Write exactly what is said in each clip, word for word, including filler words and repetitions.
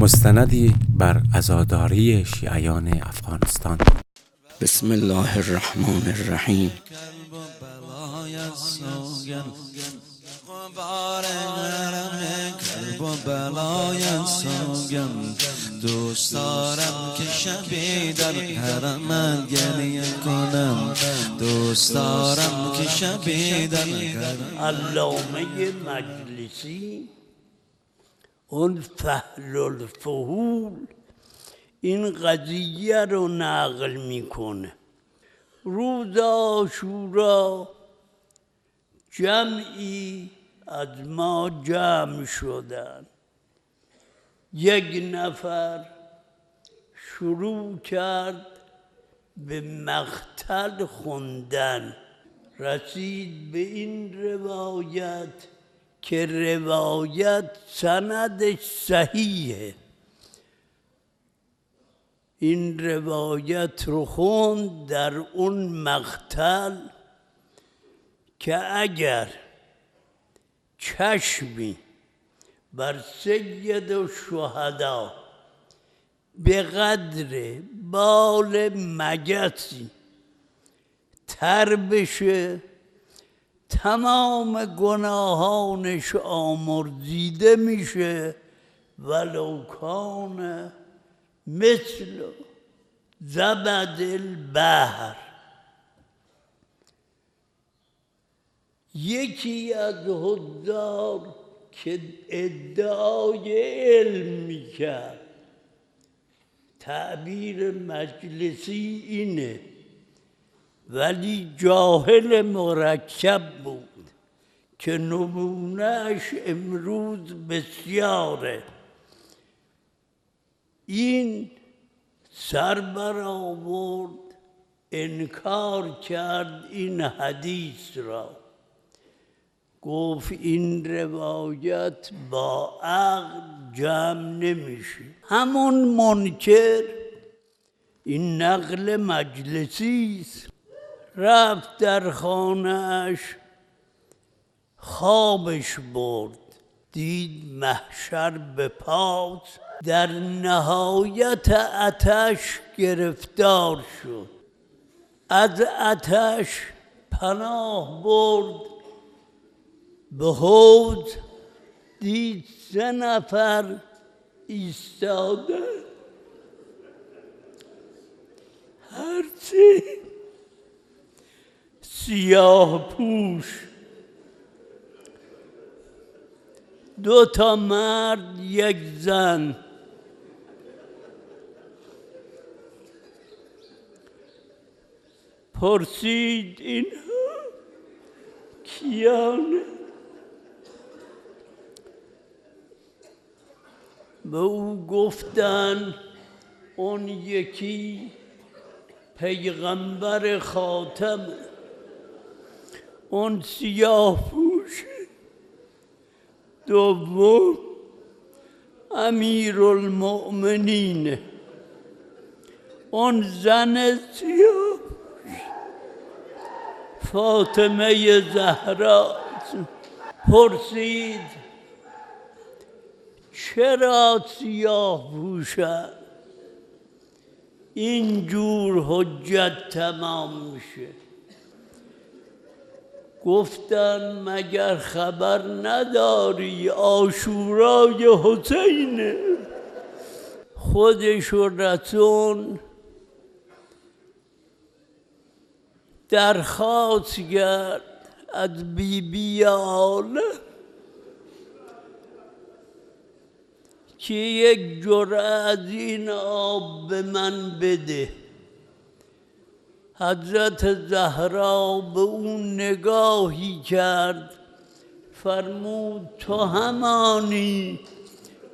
مستندی بر عزاداری شیعیان افغانستان. بسم الله الرحمن الرحیم. دوست دارم که شبی در حرمت گریه کنم، دوست دارم که شبی در علامه مجلسی اون فهل الفهول این قضیه رو نقل میکنه. روز عاشورا جمعی از ما جمع شدن، یک نفر شروع کرد به مقتل خوندن، رسید به این روایت که روایت سندش صحیحه. این روایت رو خوند در اون مقتل که اگر چشمی بر سید و شهدا به قدر بال مگسی تر بشه، تمام گناهانش آمرزیده میشه، ولو کان مثل زبد البحر. یکی از حضار که ادعای علم میکرد، تعبیر مجلسی اینه، ولی جاهل مرکب بود که نمونهش امروز بسیاره. این سر برآورد، انکار کرد این حدیث را، گفت این روایت با عقل جمع نمیشه. همون منکر این نقل مجلسی است. رفت در خانه‌اش، خوابش برد، دید محشر به پاس، در نهایت آتش گرفتار شد، از آتش پناه برد به حوض، دید سه نفر ایستاده، هر سه سیاه پوش، دو تا مرد یک زن. پرسید اینها کیانه؟ به او گفتن اون یکی پیغمبر خاتم، اون سیاه پوش دوم امیرالمؤمنین، اون زن سیاه پوش فاطمه زهرا. پرسید چرا سیاه پوشن؟ اینجور حجت تمام میشه. گفتن مگر خبر نداری عاشورای حسینه؟ خودش رسون درخواست کرد از بی بی عالم که یک جرعه از این آب به من بده. حضرت زهرا به اون نگاهی کرد، فرمود تو همانی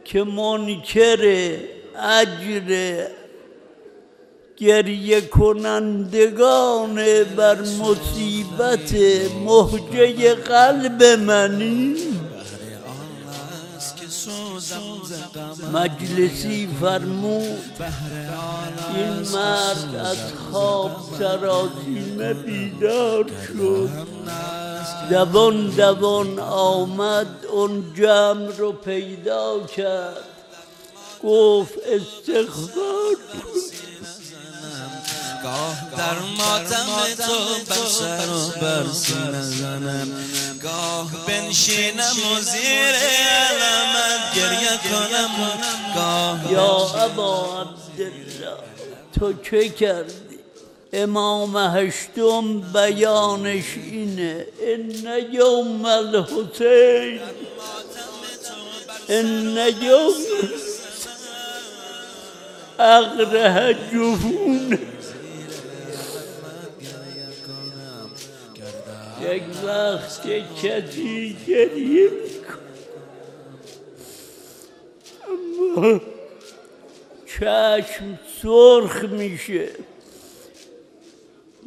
که منکر اجر گریه کنندگان بر مصیبت مهجه قلب منی؟ مجلسی فرمود این مرد از خواب سراسیمه بیدار شد، دوان دوان آمد، اون جمع رو پیدا کرد، گفت استغفار گاه در ماتم تو بر سر و بر سینه زنم، گاه بنشینم و زیر علمت گریه کنم، گاه یا ابا عبدالله تو چه کردی؟ امام هشتم بیانش اینه ان یوم الحسین ان یوم اقره جفون. یک وقت که کسی گریه میکنه اما چشم سرخ میشه،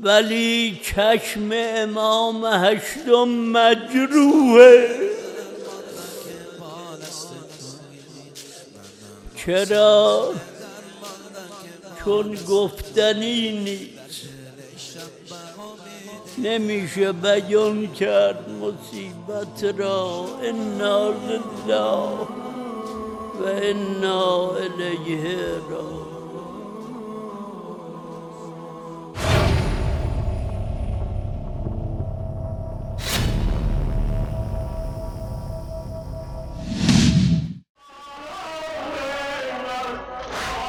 ولی چشم امام هشتم مجروحه. چرا؟ چون گفتنی نیست، نمیشه بیان کرد مصیبت را. انا لله و انا الیه راجعون.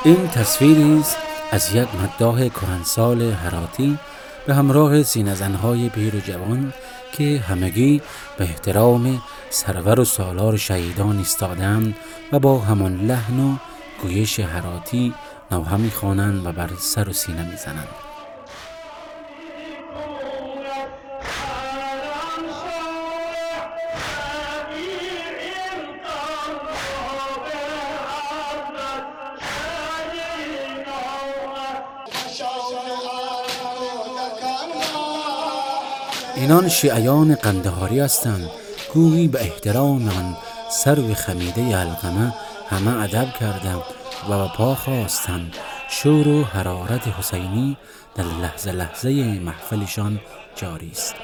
این تصویری است از یک مداح کهنسال هراتی به همراه سینه‌زن‌های پیر و جوان که همگی به احترام سرور و سالار شهیدان ایستادند و با همان لحن و گویش هراتی نوحه می‌خوانند و بر سر و سینه می‌زنند. اینان شیعیان قندهاری هستند، گویی به احترام آن سرو خمیده علقمه همه ادب کردند و به پا خواستند. شور و حرارت حسینی در لحظه لحظه محفلشان جاری است.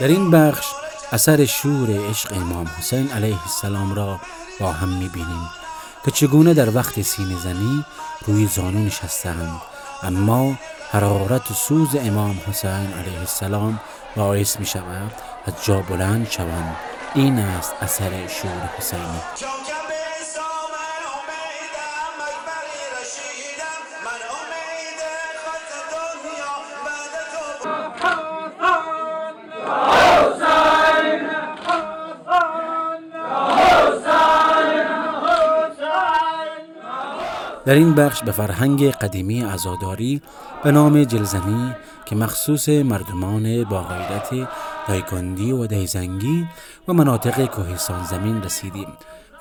در این بخش اثر شور عشق امام حسین علیه السلام را با هم می‌بینیم که چگونه در وقت سینه‌زنی روی زانو نشستند، اما حرارت و سوز امام حسین علیه السلام باعث می‌شود از جا بلند شوند. این است اثر شور حسینی. در این بخش به فرهنگ قدیمی عزاداری به نام جلزنی که مخصوص مردمان با غیرت دایکندی و دیزنگی و مناطق کوهستان زمین رسیدیم،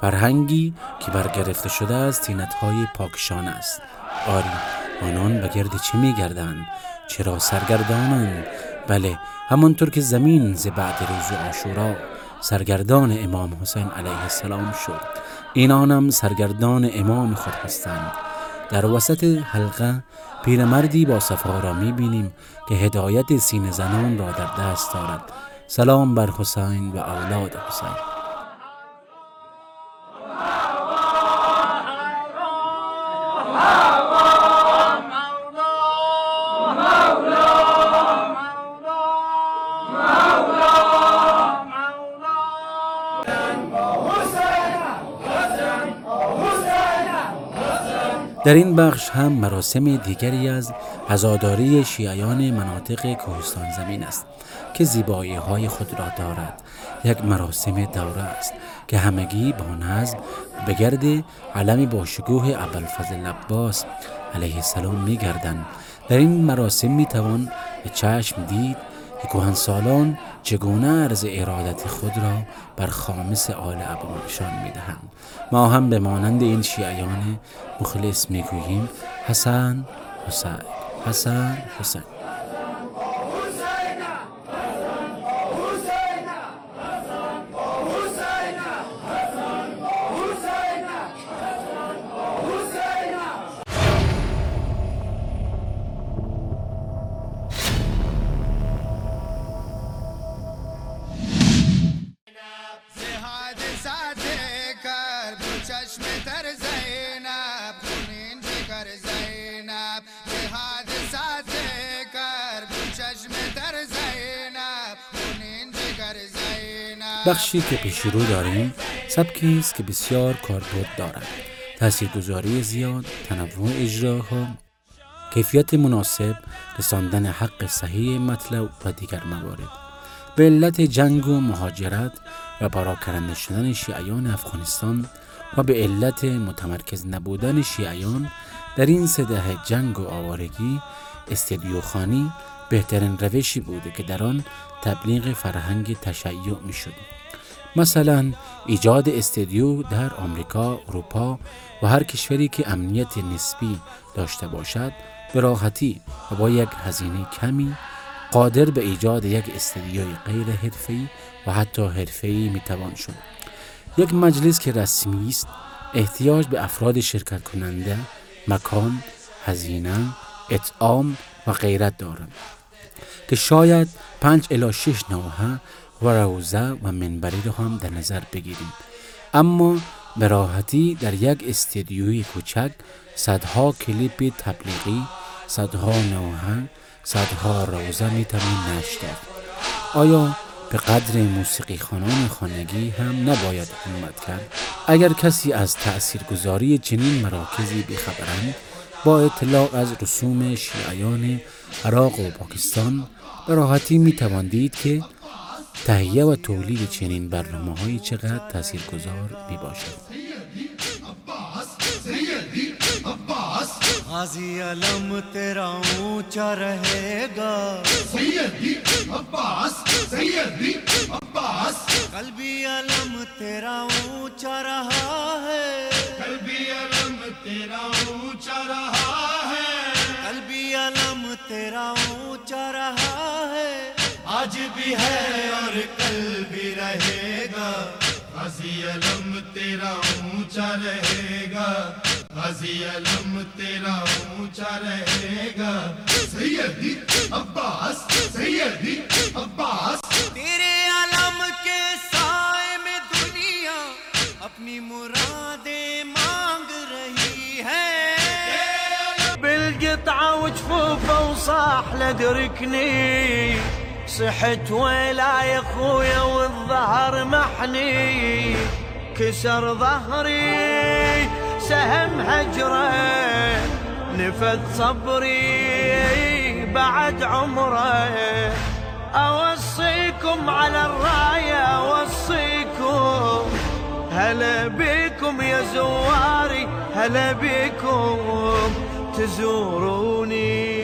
فرهنگی که برگرفته شده از تینت‌های پاکشان است. آری آنان به گرد چه می‌گردند؟ چرا سرگردانند؟ بله، همانطور که زمین ز بعد روز عاشورا سرگردان امام حسین علیه السلام شد، اینانم سرگردان امام خود هستند. در وسط حلقه پیرمردی با صفا را می‌بینیم که هدایت سینه زنان را در دست دارد. سلام بر حسین و اولاد حسین. در این بخش هم مراسم دیگری از عزاداری شیعیان مناطق کوهستان زمین است که زیبایی های خود را دارد. یک مراسم دوره است که همگی با نظم به گرد علم باشکوه ابوالفضل عباس علیه السلام می گردند. در این مراسم می توان به چشم دید که کهنسالان چگونه عرض ارادت خود را بر خامس آل ابوانشان می دهند. ما هم به مانند این شیعیان مخلص می گوییم حسن حسین حسن حسین. بخشی که پیش رو داریم سبکی است که بسیار کاربرد دارد. تاثیرگذاری زیاد، تنوع اجراها، کیفیت مناسب، رساندن حق صحیح مطلب و دیگر موارد. به علت جنگ و مهاجرت و پراکنده شدن شیعیان افغانستان و به علت متمرکز نبودن شیعیان در این سه دهه جنگ و آوارگی، استدیو خانی بهترین روشی بوده که در آن تبلیغ فرهنگ تشیع می شد. مثلا ایجاد استدیو در آمریکا، اروپا و هر کشوری که امنیت نسبی داشته باشد به راحتی و با یک هزینه کمی قادر به ایجاد یک استدیوی غیر حرفه‌ای و حتی حرفه‌ای می توان شد. یک مجلس که رسمی است احتیاج به افراد شرکت کننده، مکان، هزینه، اطعام و غیرت دارد که شاید پنج الی شش نوحه و روزه و منبری رو هم در نظر بگیریم، اما به راحتی در یک استدیوی کوچک صدها کلیپ تبلیغی، صدها نوحه، صدها روزه میتوان نشر داد. آیا به قدر موسیقی خوانان خانگی هم نباید همت کرد؟ اگر کسی از تاثیرگذاری چنین مراکزی بی‌خبرند، با اطلاع از رسوم شیعیان عراق و پاکستان به راحتی میتوان دید که تهیه و تولید چنین برنامه‌های چقدر تاثیرگذار میباشد. غازی علم تیرا اونچا رہیگا سیدی عباس سیدی عباس قلبی علم تیرا اونچا رہا ہے قلبی علم تیرا اونچا رہا ہے قلبی علم تیرا اونچا رہا ہے آج بھی ہے اور کل بھی رہے گا غازی علم تیرا اونچا رہے گا غازی علم تیرا اونچا رہے گا سیدی عباس سیدی عباس تیرے علم کے سائے میں دنیا اپنی مرادیں مانگ رہی ہے بالقطعة وجفوفة وصاحلة دركني صحت ولاي اخويا والظهر محني كسر ظهري سهم هجره نفد صبري بعد عمره اوصيكم على الرايه اوصيكم هلا بكم يا زواري هلا بكم تزوروني.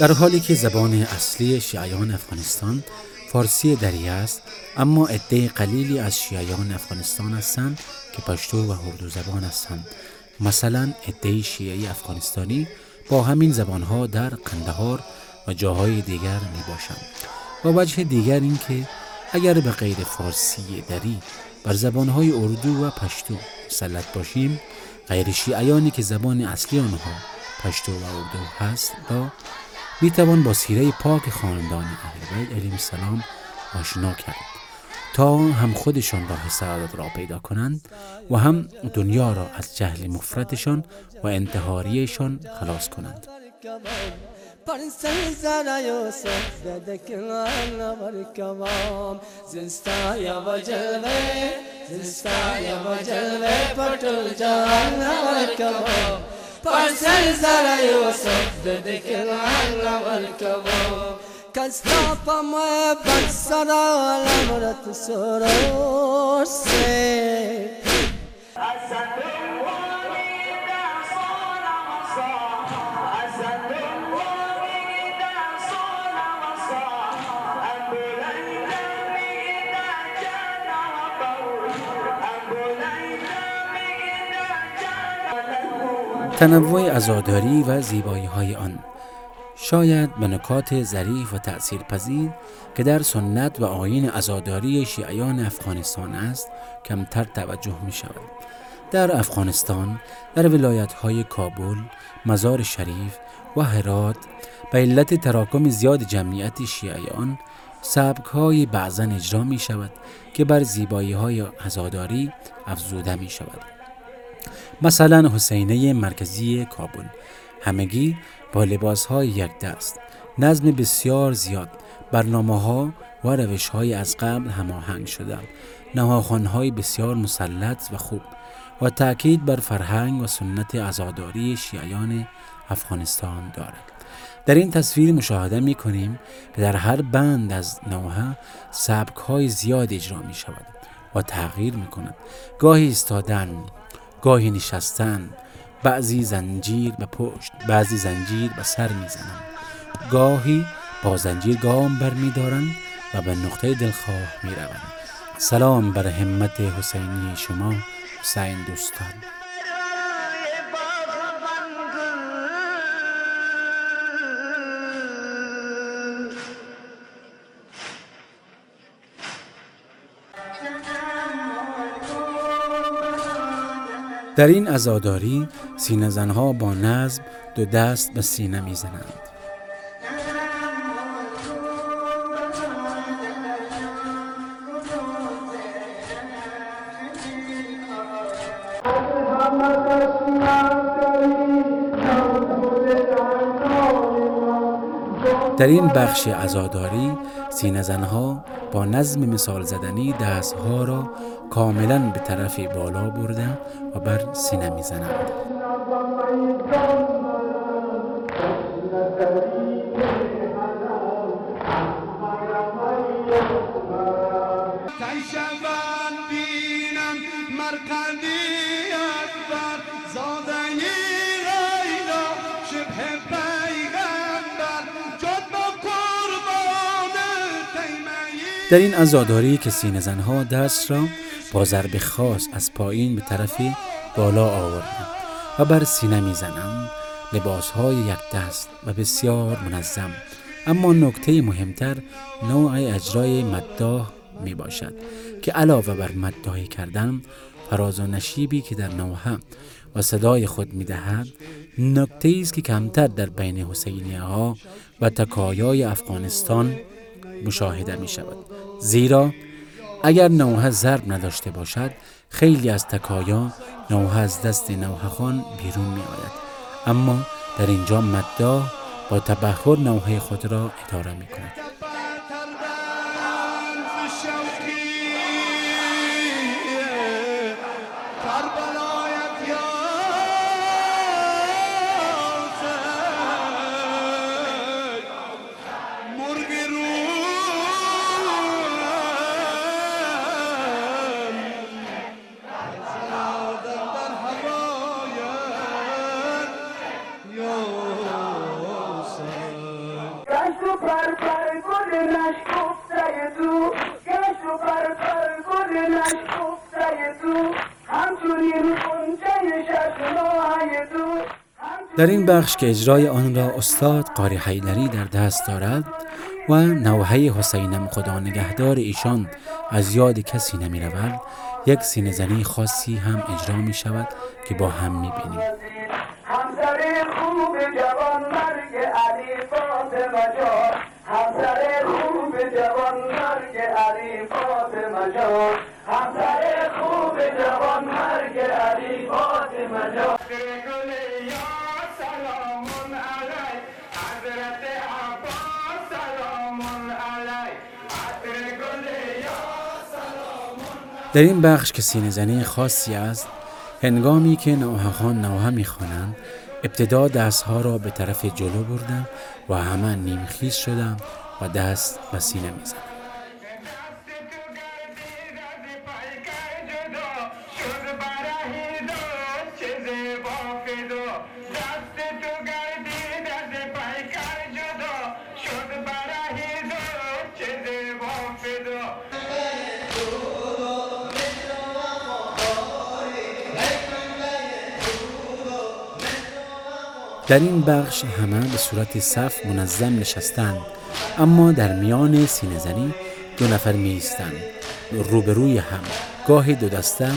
در حالی که زبان اصلی شیعیان افغانستان فارسی دری است، اما عده قلیلی از شیعیان افغانستان هستند که پشتو و اردو زبان هستند. مثلا عده شیعی افغانستانی با همین زبانها در قندهار و جاهای دیگر می باشند. و وجه دیگر این که اگر به غیر فارسی دری بر زبانهای اردو و پشتو مسلط باشیم، غیر شیعیانی که زبان اصلی آنها پشتو و اردو هست را می توان با سیره پاک خاندان اهل بیت علیهم السلام آشنا کرد تا هم خودشان راه سعادت را پیدا کنند و هم دنیا را از جهل مفرطشان و انتحاریشان خلاص کنند. پرسل زرا یوسف د ذکر الله ورکو کستا پم بسرا لمرت سرور سے حسن ولید صون مصا حسن ولید صون مصا امبلند مید جنابو امبلند. تنوع عزاداری و زیبایی های آن شاید به نکات ظریف و تأثیرپذیر که در سنت و آیین عزاداری شیعیان افغانستان است کمتر توجه می شود. در افغانستان، در ولایت های کابل، مزار شریف و هرات به علت تراکم زیاد جمعیت شیعیان سبک‌های بعضاً اجرا می شود که بر زیبایی‌های عزاداری افزوده می شود. مثلا حسینه مرکزی کابل، همگی با لباس‌های یک دست، نظم بسیار زیاد، برنامه‌ها و روش‌های از قبل هماهنگ شده، نواخوان‌های بسیار مسلط و خوب و تأکید بر فرهنگ و سنت عزاداری شیعیان افغانستان دارد. در این تصویر مشاهده می کنیم که در هر بند از نوحه سبک‌های زیاد اجرا می شود و تغییر می کند. گاهی ایستادن، گاهی نشستن، بعضی زنجیر به پشت، بعضی زنجیر به سر می زنند، گاهی با زنجیر گام بر می دارند و به نقطه دلخواه می روند. سلام بر همت حسینی شما حسین دوستان. در این عزاداری سینه زنها با نظم دو دست به سینه می زنند. در این بخش عزاداری سینه زنها با نظم مثال زدنی دستها را کاملا به طرف بالا برده و بر سینه می زنند. در این عزاداری که سینه زنها دست را با ضرب خاص از پایین به طرف بالا آوردند و بر سینه می زنند، لباسهای یک دست و بسیار منظم، اما نکته مهمتر نوع اجرای مداح می باشد که علاوه بر مداحی کردن فراز و نشیبی که در نوحه و صدای خود می دهد، نکته است که کمتر در بین حسینیه ها و تکایای افغانستان مشاهده می شود، زیرا اگر نوحه ضرب نداشته باشد خیلی از تکایا نوحه از دست نوحه خوان بیرون می آید، اما در اینجا مداح با تبحر نوحه خود را اداره می کند. در این بخش که اجرای آن را استاد قاری حیدری در دست دارد و نوحه حسینم خدا نگهدار ایشان از یاد کسی نمی رود، یک سینه زنی خاصی هم اجرا می شود که با هم می بینیم. در این بخش که سینه زنی خاصی است، هنگامی که نوحه خوان نوحه می خوانند، ابتدا دستها را به طرف جلو بردم و همه نیم خیز شدم و دست به سینه می زنم. در این بخش همه به صورت صف منظم نشستند، اما در میان سینه زنی دو نفر می ایستند روبروی هم، گاهی دو دسته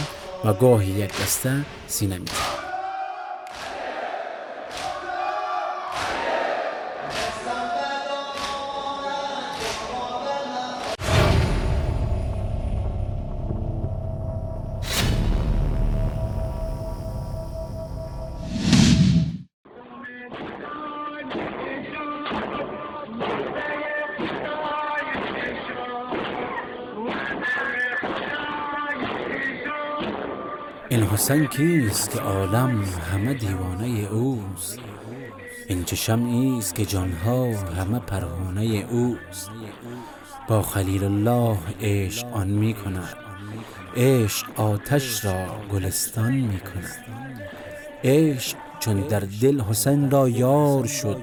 و گاهی یک دسته سینه می زنند. این حسن کیست که عالم همه دیوانه اوست؟ این چه شمعی است که جانها همه پروانه اوست؟ با خلیل الله عشق آن می کند، عشق آتش را گلستان می کند. عشق چون در دل حسین را یار شد،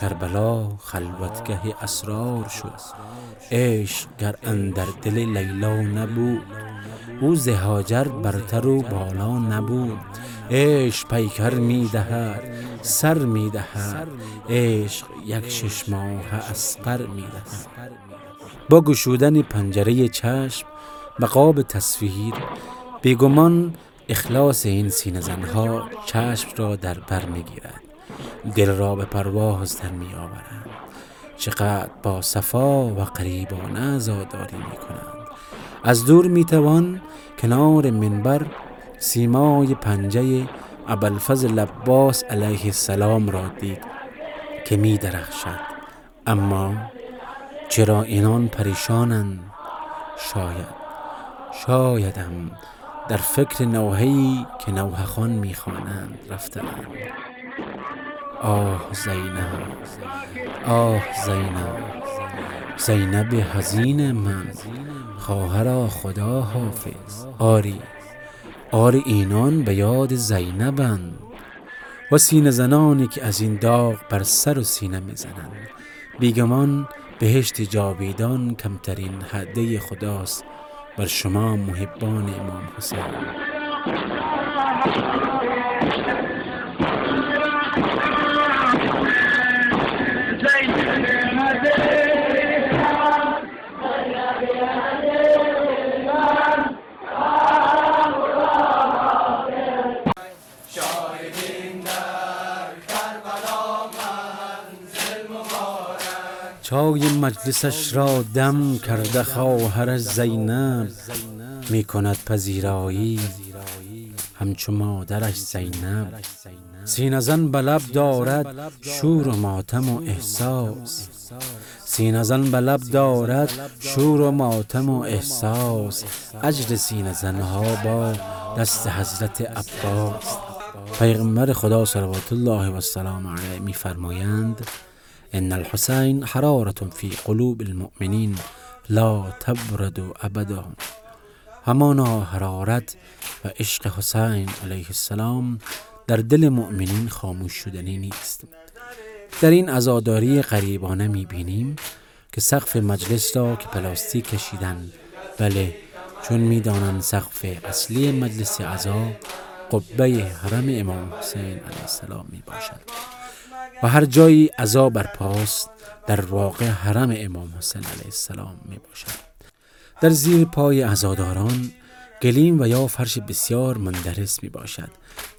کربلا خلوتگه اسرار شد. عشق گر اندر دل لیلا نبود، او ز هاجر برتر و بالا نبود. عشق پیکر می دهد سر می دهد، عشق یک شش ماه از پر می دهد. با گشودن پنجره چشم به قاب تصویر، بیگمان اخلاص این سینه زنها چشم را در بر می گیرد، دل را به پرواز در می آورند. چقدر با صفا و قریبانه عزاداری می کنند. از دور می توان کنار منبر سیمای پنجه ابوالفضل عباس علیه السلام را دید که می درخشد. اما چرا اینان پریشانند؟ شاید شایدم در فکر نوحه‌ای که نوحه خوان می خوانند رفتند. آه زینب، آه زینب، زینب حزین من، خواهرا خدا حافظ. آری آری اینان به یاد زینبند و سینه زنانی که از این داغ بر سر و سینه می زنند. بیگمان بهشت جاویدان کمترین حده خداست بر شما محبان امام حسین. چای مجلسش را دم کرده خواهر زینب، می کند پذیرایی همچو مادرش زینب. سینه زن به لب دارد شور و ماتم و احساس، سینه زن به لب دارد شور و ماتم و احساس. اجر سینه زنها با دست حضرت عباس. پیغمبر خدا صلوات الله و سلام علیه می فرمایند ان الحسین حرارة فی قلوب المؤمنین لا تبرد ابدا. همانا حرارت و عشق حسین علیه السلام در دل مؤمنین خاموش شدنی نیست. در این عزاداری غریبانه میبینیم که سقف مجلس را که پلاستیک کشیدن، بله چون میدانند سقف اصلی مجلس عزا قبه حرم امام حسین علیه السلام میباشد و هر جایی عزا برپاست در واقع حرم امام حسین علیه السلام میباشد. در زیر پای عزاداران گلیم و یا فرش بسیار مندرس می باشد.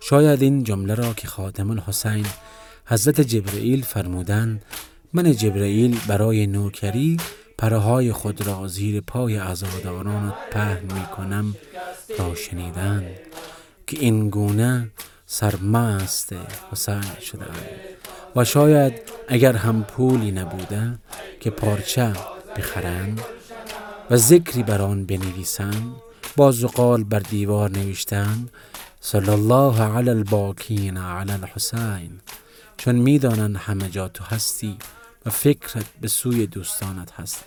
شاید این جمله را که خاتم الحسین حضرت جبرئیل فرمودند: من جبرئیل برای نوکری پرهای خود را زیر پای عزاداران پهن می کنم را شنیدند که این گونه سرمست حسین شدند. و شاید اگر هم پولی نبوده که پارچه بخرند و ذکری بر آن بنویسند، با زغال بر دیوار نوشتند صلی الله علی الباکین علی الحسین، چون میدانند همه جا تو هستی و فکرت به سوی دوستانت هست.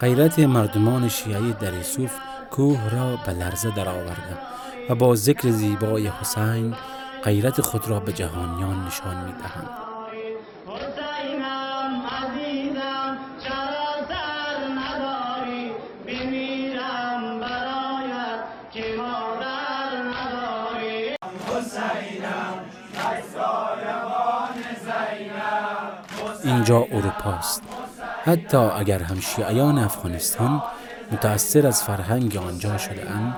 غیرت مردمان شیعه دریسوف کوه را به لرزه در آورده و با ذکر زیبای حسین غیرت خود را به جهانیان نشان می دهند. اینجا اروپاست. حتی اگر هم شیعیان افغانستان متأثر از فرهنگ آنجا شده اند،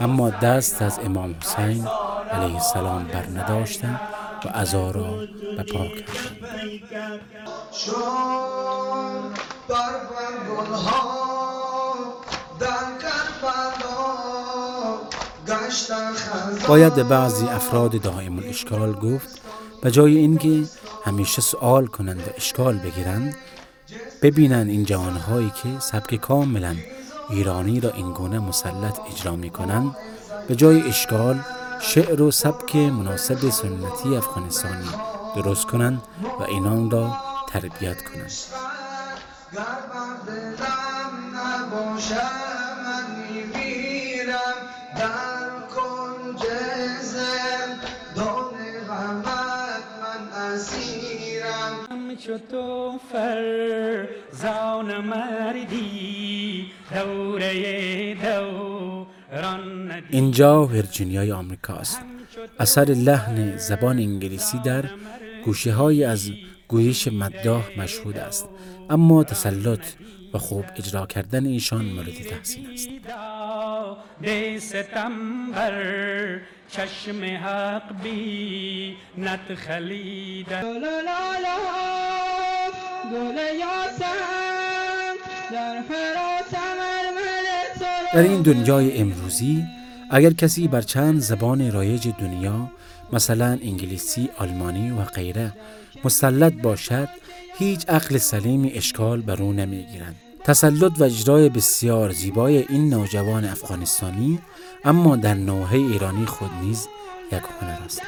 اما دست از امام حسین علیه السلام بر نداشتند و عزا را به پا کردند. بر باید به بعضی افراد دائم الاشکال گفت به جای اینکه همیشه سوال کنند و اشکال بگیرند، ببینند این جوانهایی که سبک کاملا ایرانی را اینگونه مسلط اجرا می کنند، به جای اشکال شعر و سبک مناسب سنتی افغانستانی درست کنند و اینان را تربیت کنند. چو تو فرزان مردی دوره دوران اینجا ویرجینیای آمریکا است. اثر لحن زبان انگلیسی در گوشه های از گویش مداح مشهود است، اما تسلط و خوب اجرا کردن ایشان مورد تحسین است. چشم حق بی نت خلید در این دنیای امروزی اگر کسی بر چند زبان رایج دنیا مثلا انگلیسی، آلمانی و غیره مسلط باشد، هیچ عقل سلیمی اشکال بر او نمیگیرند. تسلط و اجرای بسیار زیبای این نوجوان افغانستانی اما در نوحه ایرانی خود نیز یک هنر است.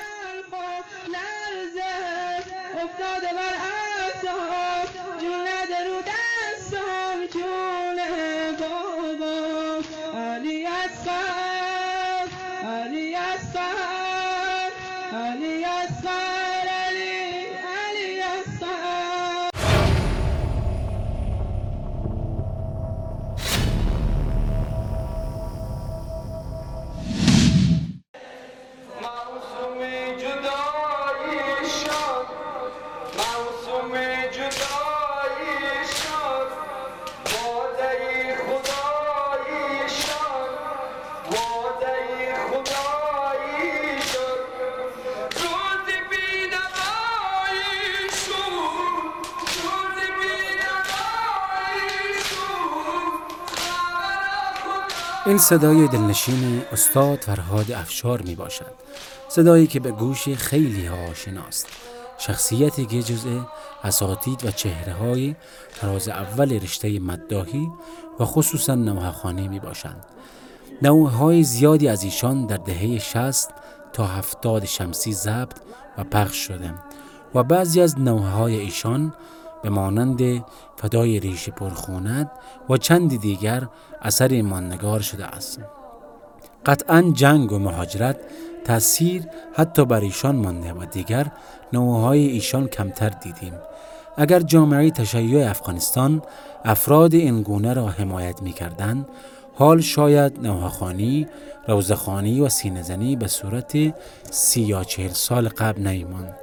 این صدای دلنشین استاد فرهاد افشار می باشد، صدایی که به گوش خیلی ها آشناست، شخصیتی که جزء اساتید و چهره های تراز اول رشته مداحی و خصوصا نوحه‌خوانی می باشند. نوحه‌های زیادی از ایشان در دهه شصت تا هفتاد شمسی ضبط و پخش شده و بعضی از نوحه‌های ایشان به مانند فدای ریش پرخونت و چندی دیگر اثر ماندگار شده است. قطعاً جنگ و مهاجرت تأثیر حتی بر ایشان مانده و دیگر نوعهای ایشان کمتر دیدیم. اگر جامعه تشیع افغانستان افراد این گونه را حمایت می کردند، حال شاید نوحه‌خوانی، روزه‌خوانی و سینه‌زنی به صورت سی یا چهل سال قبل نیامد.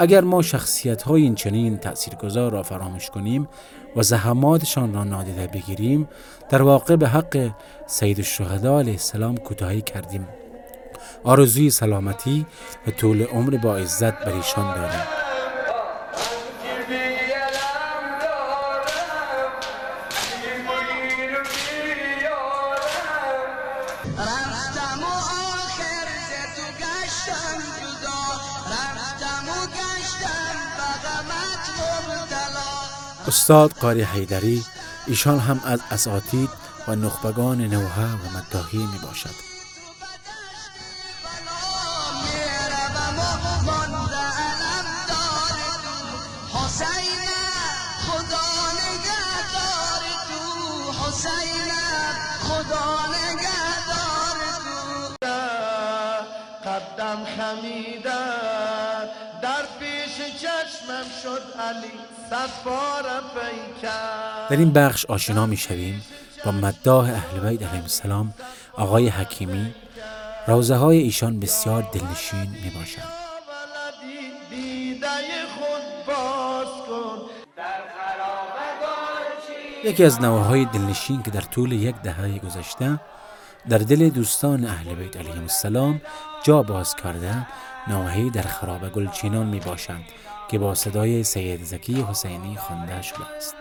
اگر ما شخصیت‌های این چنین تأثیرگذار را فراموش کنیم و زحماتشان را نادیده بگیریم، در واقع به حق سید الشهدا علیه السلام کوتاهی کردیم. آرزوی سلامتی و طول عمر با عزت بر ایشان داریم. استاد قاری حیدری ایشان هم از اساتید و نخبگان نوحه و مداحی می باشد. قدم خمیدن در پیش چشمم شد علی. در این بخش آشنا می شویم با مداح اهل بیت علیهم السلام آقای حکیمی. روزه های ایشان بسیار دلنشین می باشند. یکی از نواهای دلنشین که در طول یک دهه گذشته در دل دوستان اهل بیت علیهم السلام جا باز کرده، نواهای در خرابه گلچینان می باشند که با صدای سید زکی حسینی خوانده شده است.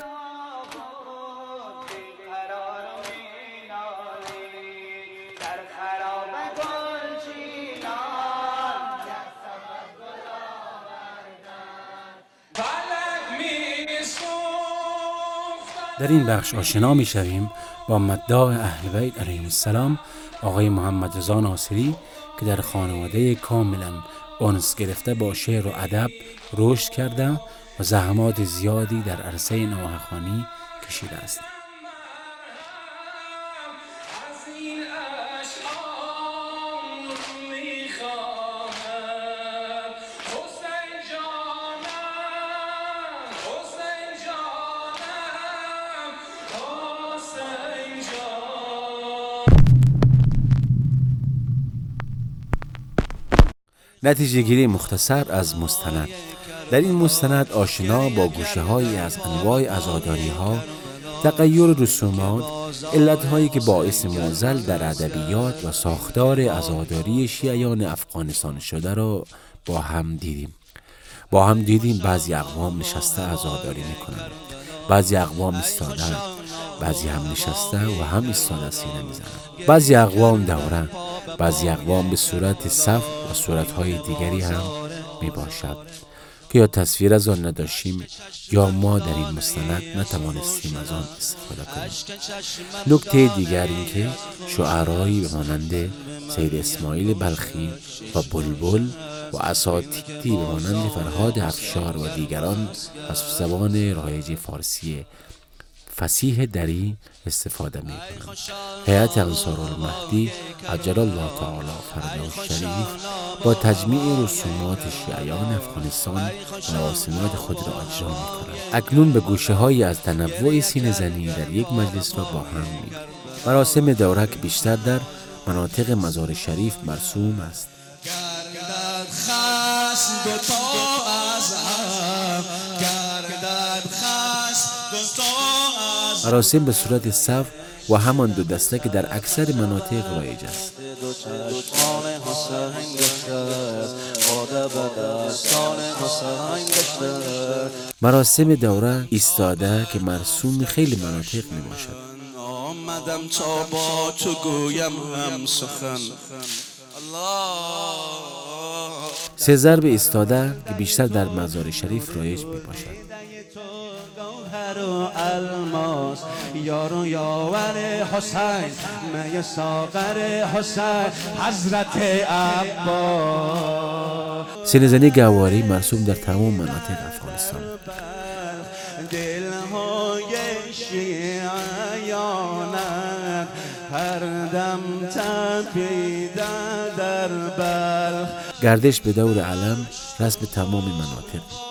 در این بخش آشنا می شویم با مداح اهل بیت علیهم السلام آقای محمد رضا ناصری که در خانواده کاملا انس گرفته با شعر و ادب رشد کرده و زحمات زیادی در عرصه نواحه‌خوانی کشیده است. نتیجه گیری مختصر از مستند. در این مستند آشنا با گوشه هایی از انواع عزاداری ها، تغییر رسومات، علت هایی که باعث معضل در ادبیات و ساختار عزاداری شیعیان افغانستان شده را با هم دیدیم. با هم دیدیم بعضی اقوام نشسته عزاداری میکنند، بعضی اقوام ایستادند، بعضی هم نشسته و هم ایستاده سینه میزنند، بعضی اقوام دوره، بعضی اقوام به صورت صف و صورتهای دیگری هم می باشد که یا تصویر از آن نداشتیم یا ما در این مستند نتوانستیم از آن استفاده کنیم. نکته دیگر این که شعرهایی به مانند سید اسماعیل بلخی و بلبل و اساتیدی به مانند فرهاد افشار و دیگران از زبان رایج فارسی فصیح دری استفاده می کنند. هیئت انصار المهدی عجل الله تعالی فرجه شریف با تجمیع رسومات شیعیان افغانستان مراسمات خود را اجرا می کنند. اکنون به گوشه هایی از تنوع سینه زنی در یک مجلس را با هم می گیریم. مراسم دوره که بیشتر در مناطق مزار شریف مرسوم است. مراسم به صورت صف و همان دو دسته که در اکثر مناطق رایج است. مراسم دوره ایستاده که مرسوم خیلی مناطق میباشد. آمدم تا با تو گویم هم سخن. سه ضرب ایستاده که بیشتر در مزار شریف رایج میباشد. و الماس یارو یاور حسین می ساغر حسین حضرت عباس. سینه زنی گواری مرسوم در تمام مناطق افغانستان. دلهای شیعیانت هر دم تپیده در بلخ. گردش به دور علم رسم تمام مناطق.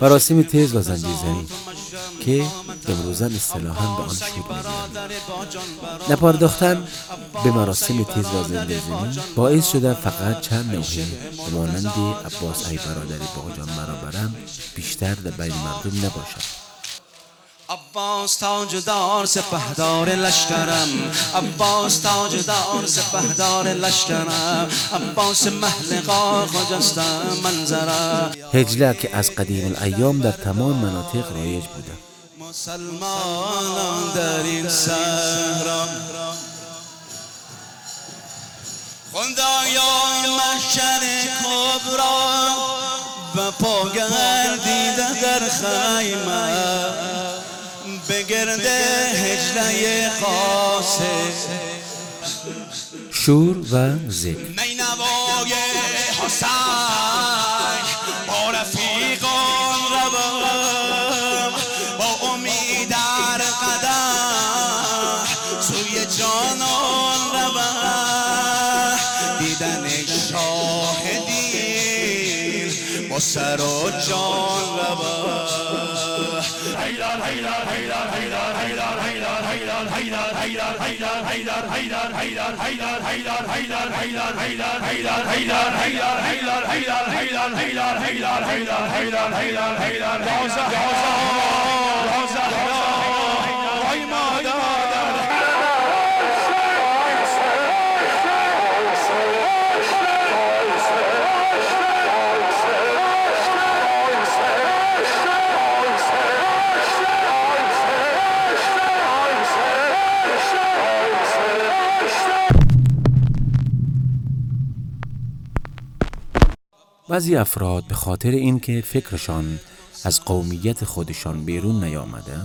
مراسم تیز و زنجیرزنی که امروزن اصطلاحاً به آن شکل می‌گویند. نپرداختن به مراسم تیز و زنجیرزنی باعث شده فقط چند نوحه مانند عباس ای برادر باجان مرا برم بیشتر در بین مردم نباشد. عباس تاجدار سپهدار لشکرم، عباس تاجدار سپهدار لشکرم، عباس محلقا خجسته منظرم. هجله که از قدیم الایام در تمام مناطق رایج بوده. مسلمانان در این صحرا خدایان محشر کبرا و پاگردیده در خیمه شور و ذکر. سر و جان روا هیدار هیدار هیدار هیدار هیدار هیدار هیدار هیدار هیدار هیدار هیدار هیدار هیدار هیدار هیدار هیدار هیدار هیدار هیدار هیدار هیدار هیدار هیدار هیدار هیدار هیدار هیدار هیدار هیدار هیدار روزا روزا روزا وای مادر. بعضی افراد به خاطر اینکه فکرشان از قومیت خودشان بیرون نیامده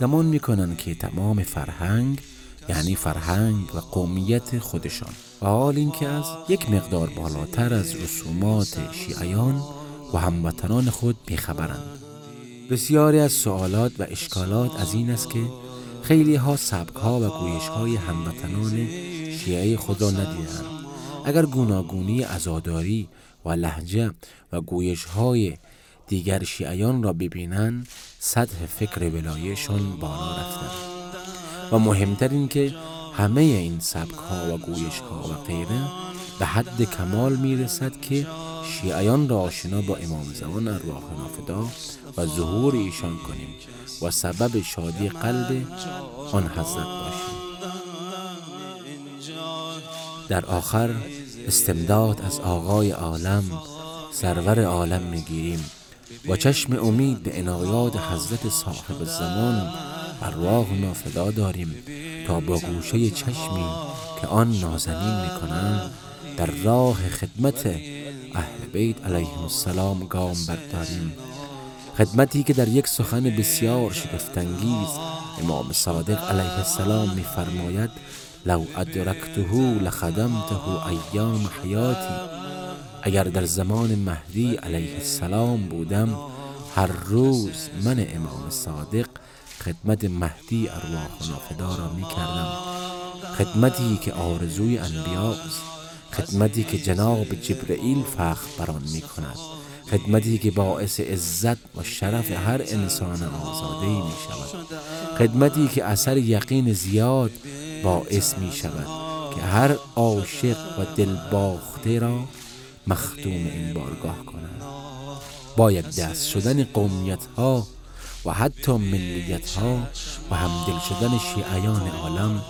گمان میکنن که تمام فرهنگ یعنی فرهنگ و قومیت خودشان و حال اینکه از یک مقدار بالاتر از رسومات شیعیان و هموطنان خود بیخبرند. بسیاری از سوالات و اشکالات از این است که خیلی ها سبک ها و گویش های هموطنان شیعه خود را ندیدند. اگر گوناگونی عزاداری و لهجه و گویش های دیگر شیعیان را ببینند سطح فکر ولایشان بالا رفته و مهمتر این که همه این سبک ها و گویش ها و غیره به حد کمال می رسد که شیعیان را آشنا با امام زمان ارواح نافدا و ظهور ایشان کنیم و سبب شادی قلب آن حضرت باشیم. در آخر استمداد از آقای عالم سرور عالم میگیریم و چشم امید به عنایات حضرت صاحب زمان ارواح نافدا داریم تا با گوشه چشمی که آن نازنین میکنند در راه خدمت اهل بیت علیهم السلام گام برداریم، خدمتی که در یک سخن بسیار شگفت‌انگیز امام صادق علیه السلام می‌فرماید لو ادرکته لخدمته ایام حیاتی، اگر در زمان مهدی علیه السلام بودم هر روز من امام صادق خدمت مهدی ارواح نافدا را می‌کردم، خدمتی که آرزوی انبیاست، خدمتی که جناب جبرئیل فخر بران می کند، خدمتی که باعث عزت و شرف هر انسان آزاده می شود، خدمتی که اثر یقین زیاد باعث می شود که هر عاشق و دلباخته را مخدوم این بارگاه کند. باید دست شدن قومیت ها و حتی ملیت ها و همدل شدن شیعیان عالم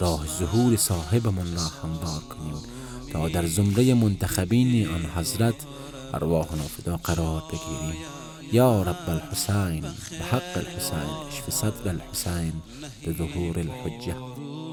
راه ظهور صاحبمان را هموار کنیم تا در زمره منتخبین آن حضرت ارواح نافدا قرار بگیریم. یا رب الحسین بحق الحسین اشف صدق الحسین بظهور الحجه.